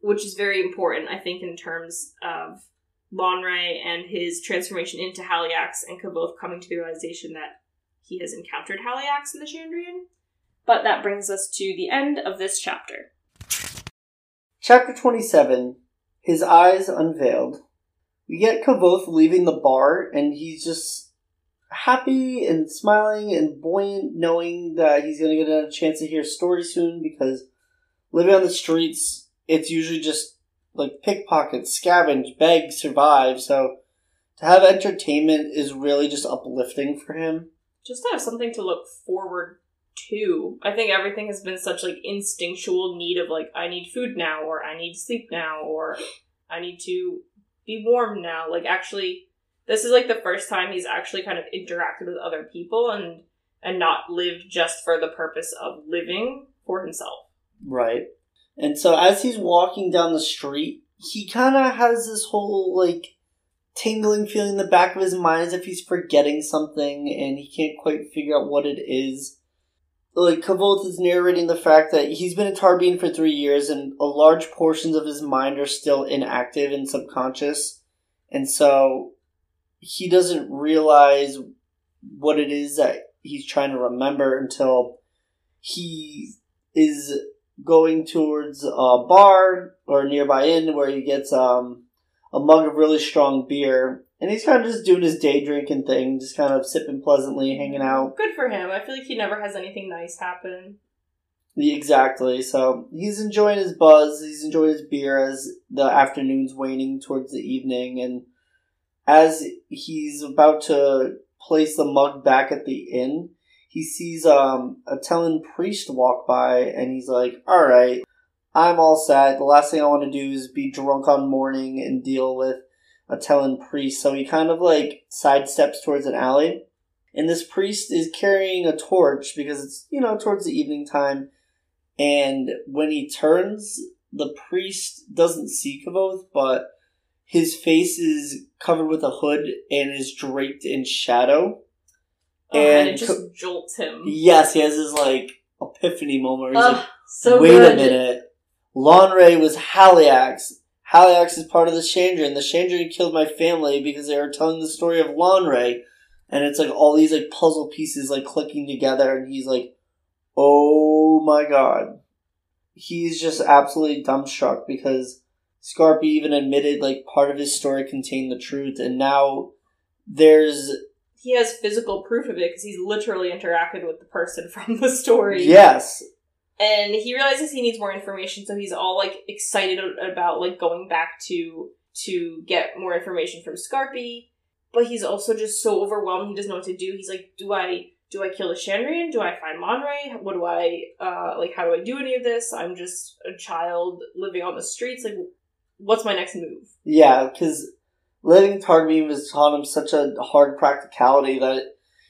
Which is very important, I think, in terms of Lanre and his transformation into Haliax, and Kvothe coming to the realization that he has encountered Haliax in the Chandrian. But that brings us to the end of this chapter. Chapter twenty-seven. His eyes unveiled. We get Kvothe leaving the bar, and he's just happy and smiling and buoyant, knowing that he's going to get a chance to hear stories soon, because living on the streets, it's usually just like pickpocket, scavenge, beg, survive. So to have entertainment is really just uplifting for him. Just to have something to look forward to. I think everything has been such like instinctual need of like, I need food now, or I need sleep now, or I need to be warm now. Like actually, this is like the first time he's actually kind of interacted with other people and and not lived just for the purpose of living for himself. Right. And so as he's walking down the street, he kind of has this whole like tingling feeling in the back of his mind as if he's forgetting something and he can't quite figure out what it is. Like, Kvothe is narrating the fact that he's been in Tarbean for three years and a large portions of his mind are still inactive and subconscious. And so he doesn't realize what it is that he's trying to remember until he is going towards a bar or a nearby inn where he gets um, a mug of really strong beer. And he's kind of just doing his day drinking thing, just kind of sipping pleasantly, hanging out. Good for him. I feel like he never has anything nice happen. Yeah, exactly. So he's enjoying his buzz. He's enjoying his beer as the afternoon's waning towards the evening. And as he's about to place the mug back at the inn, he sees um, a Tehlin priest walk by, and he's like, all right, I'm all set. The last thing I want to do is be drunk on morning and deal with a Tehlin priest. So he kind of like sidesteps towards an alley, and this priest is carrying a torch because it's, you know, towards the evening time. And when he turns, the priest doesn't see Kvothe, but his face is covered with a hood and is draped in shadow. Oh, and, and it just K- jolts him. Yes, he has his like epiphany moment where he's uh, like, so wait good. a minute. Lanre was Haliax. Haliax is part of the Chandrian. The Chandrian killed my family because they were telling the story of Lanre. And it's like all these like puzzle pieces like clicking together. And he's like, oh my god. He's just absolutely dumbstruck because Skarpi even admitted like part of his story contained the truth. And now there's... He has physical proof of it because he's literally interacted with the person from the story. Yes. And he realizes he needs more information, so he's all, like, excited about, like, going back to to get more information from Skarpi. But he's also just so overwhelmed, he doesn't know what to do. He's like, do I do I kill the Chandrian? Do I find Lanre? What do I, uh, like, how do I do any of this? I'm just a child living on the streets. Like, what's my next move? Yeah, because living Tarbean was taught him such a hard practicality that it,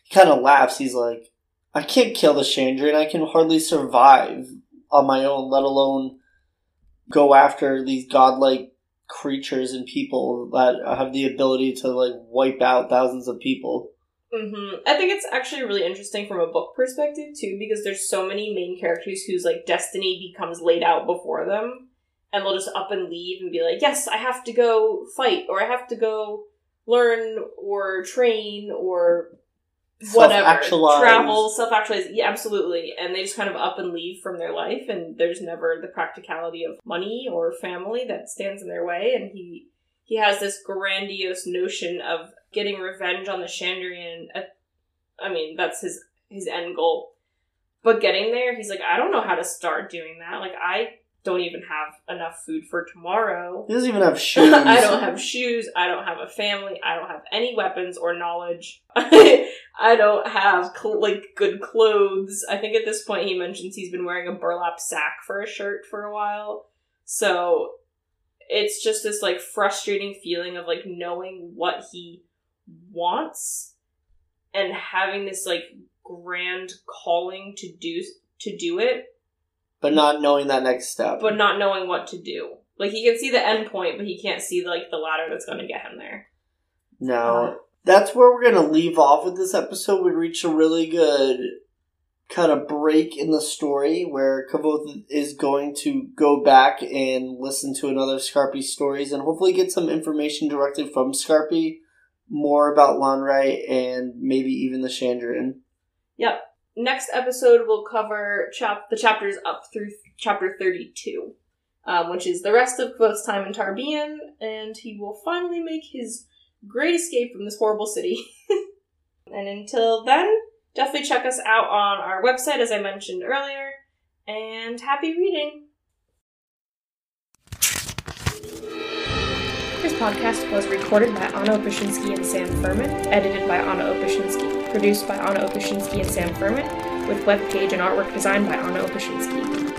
he kind of laughs. He's like, I can't kill the Chandrian. I can hardly survive on my own, let alone go after these godlike creatures and people that have the ability to like wipe out thousands of people. Mm-hmm. I think it's actually really interesting from a book perspective too, because there's so many main characters whose like destiny becomes laid out before them, and they'll just up and leave and be like, "Yes, I have to go fight, or I have to go learn, or train, or." Whatever, travel, self-actualize, yeah, absolutely. And they just kind of up and leave from their life, and there's never the practicality of money or family that stands in their way. And he he has this grandiose notion of getting revenge on the Chandrian. I mean, that's his his end goal. But getting there, he's like, I don't know how to start doing that. Like, I don't even have enough food for tomorrow. He doesn't even have shoes. I don't have shoes. I don't have a family. I don't have any weapons or knowledge. I don't have, cl- like, good clothes. I think at this point he mentions he's been wearing a burlap sack for a shirt for a while. So it's just this, like, frustrating feeling of, like, knowing what he wants and having this, like, grand calling to do to do it. But not knowing that next step. But not knowing what to do. Like, he can see the end point, but he can't see, like, the ladder that's going to get him there. No. Uh, That's where we're going to leave off with this episode. We reached a really good kind of break in the story where Kvothe is going to go back and listen to another Skarpi stories and hopefully get some information directly from Skarpi, more about Lanre, and maybe even the Chandrian. Yep. Next episode, we'll cover chap- the chapters up through th- chapter thirty-two, um, which is the rest of Kvothe's time in Tarbean, and he will finally make his great escape from this horrible city. And until then, definitely check us out on our website, as I mentioned earlier, and happy reading. This podcast was recorded by Anna Opushinsky and Sam Furman, edited by Anna Opushinsky, produced by Anna Opushinsky and Sam Furman, with web page and artwork designed by Anna Opushinsky.